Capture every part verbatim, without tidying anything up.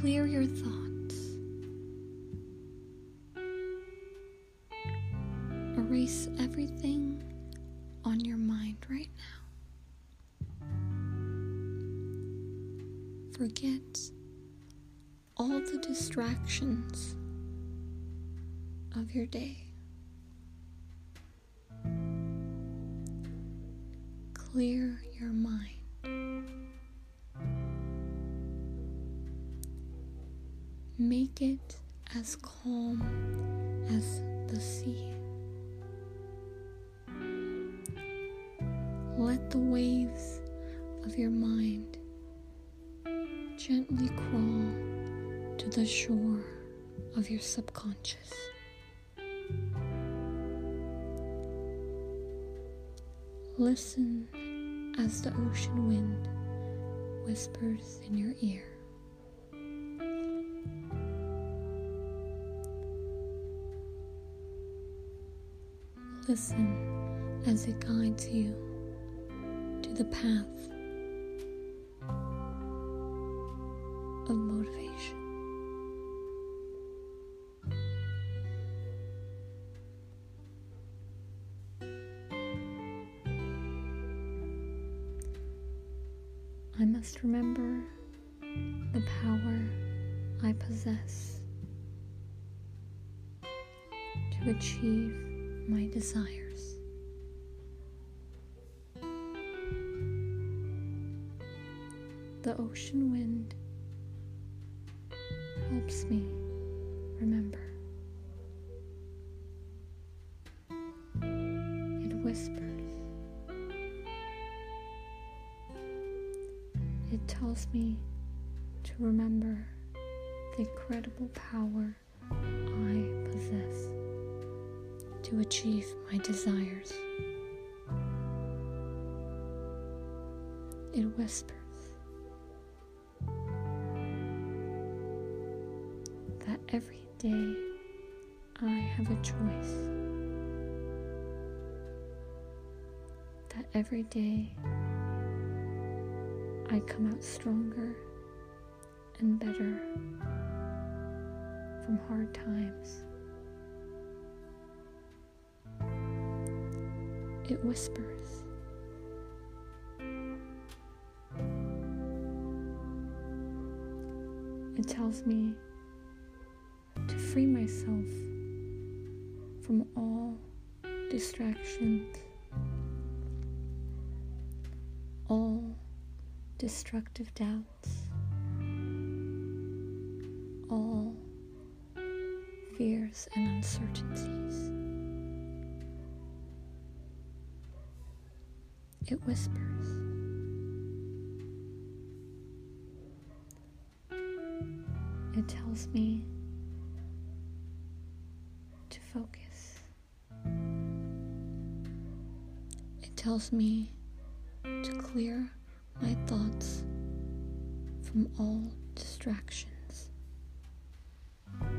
clear your thoughts. Erase everything on your mind right now. Forget all the distractions of your day. Clear your mind. Make it as calm as the sea. Let the waves of your mind gently crawl to the shore of your subconscious. Listen as the ocean wind whispers in your ear. Listen as it guides you to the path of motivation. I must remember the power I possess to achieve my desires. The ocean wind helps me remember. It whispers. It tells me to remember the incredible power I possess to achieve my desires. It whispers that every day I have a choice, that every day I come out stronger and better from hard times. It whispers it tells me to free myself from all distractions, all destructive doubts, all fears and uncertainties. It whispers. It tells me to focus. It tells me to clear my thoughts from all distractions. It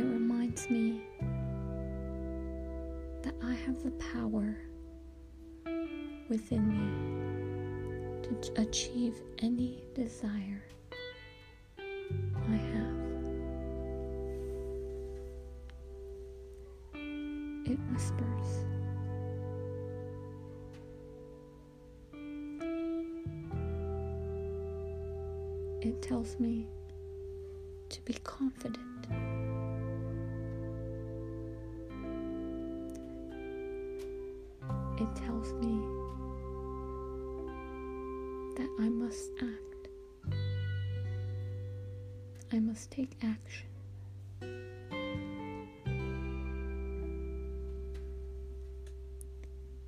reminds me that I have the power within me to achieve any desire I have. It whispers. It tells me to be confident. It tells me that I must act. I must take action.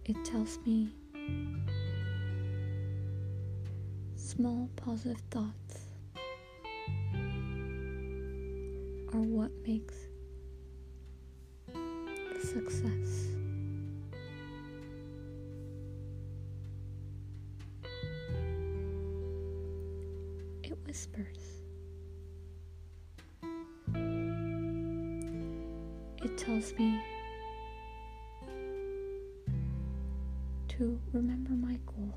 It tells me small positive thoughts are what makes the success. It whispers. It tells me to remember my goals.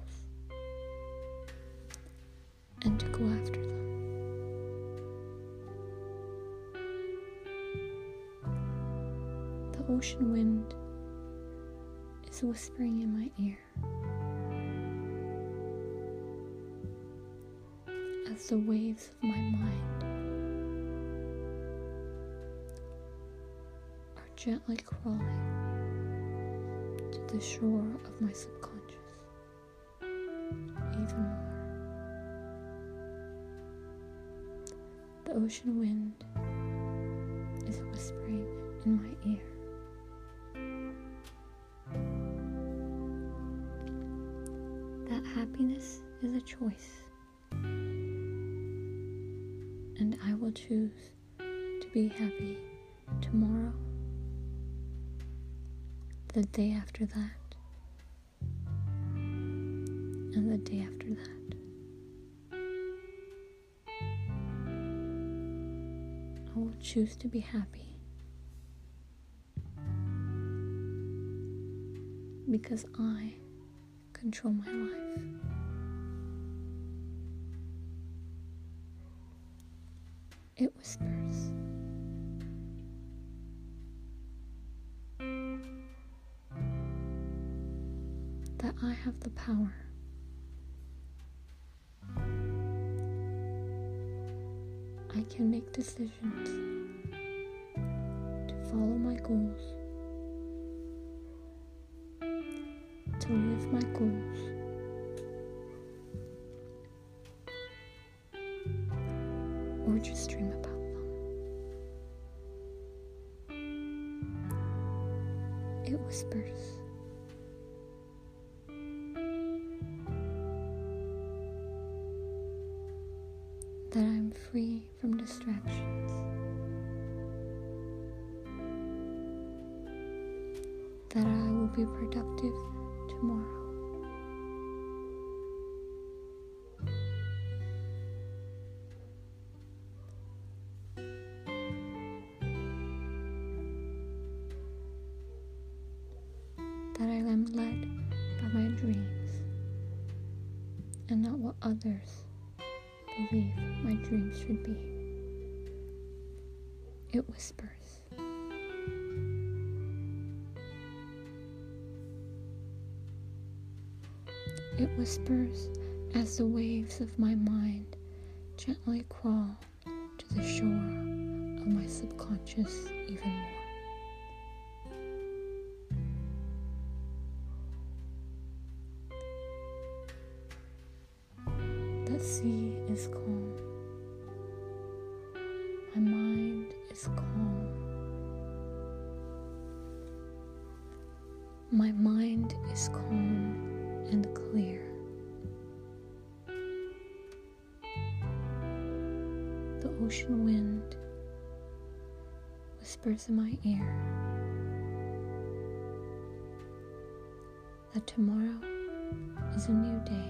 ocean wind is whispering in my ear. As the waves of my mind are gently crawling to the shore of my subconscious even more. The ocean wind is whispering in my ear. That happiness is a choice, and I will choose to be happy tomorrow, the day after that, and the day after that. I will choose to be happy because I control my life. It whispers. That I have the power I can make decisions to follow my goals, to live my goals, or just dream about them. It whispers. That I'm free from distractions. That I will be productive tomorrow. That I am led by my dreams and not what others believe my dreams should be. It whispers. It whispers as the waves of my mind gently crawl to the shore of my subconscious even more. The sea is calm. My mind is calm. My mind is calm and clear. The ocean wind whispers in my ear that tomorrow is a new day.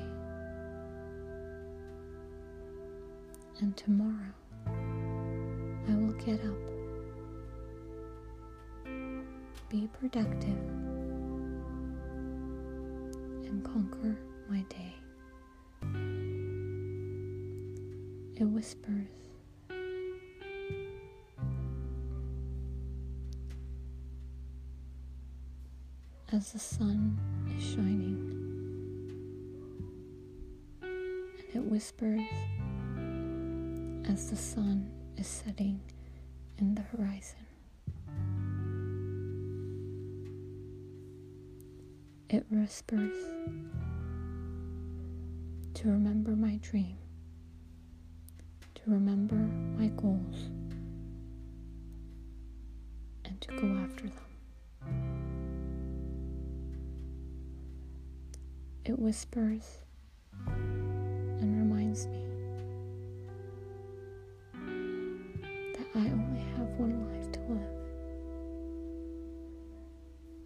And tomorrow, I will get up, be productive, and conquer my day. It whispers. As the sun is shining, and it whispers as the sun is setting in the horizon. It whispers to remember my dream, to remember my goals, and to go after them. It whispers and reminds me I only have one life to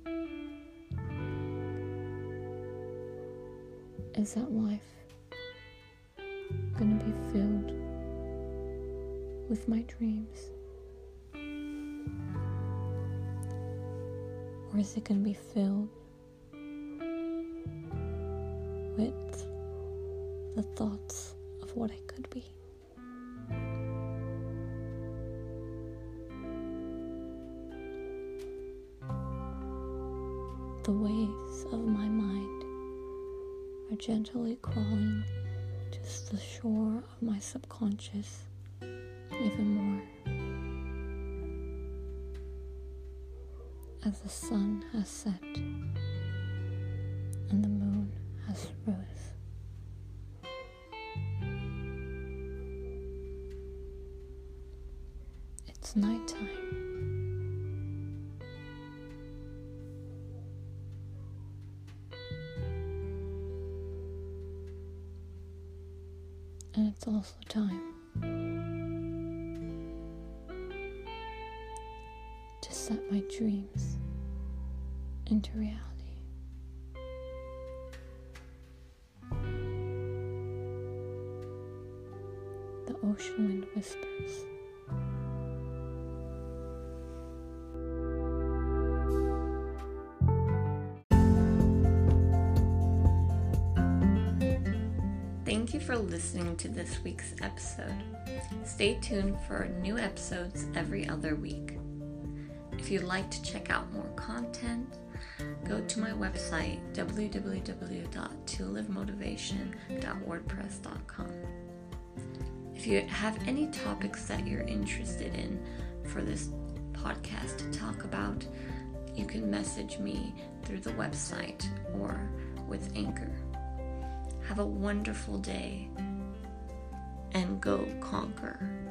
live. Is that life going to be filled with my dreams? Or is it going to be filled with the thoughts of what I could be? The waves of my mind are gently crawling to the shore of my subconscious even more. As the sun has set and the moon has rose, it's nighttime. And it's also time to set my dreams into reality. The ocean wind whispers. Thank you for listening to this week's episode. Stay tuned for new episodes every other week. If you'd like to check out more content, go to my website w w w dot to live motivation dot wordpress dot com. If you have any topics that you're interested in for this podcast to talk about, you can message me through the website or with Anchor. Have a wonderful day and go conquer.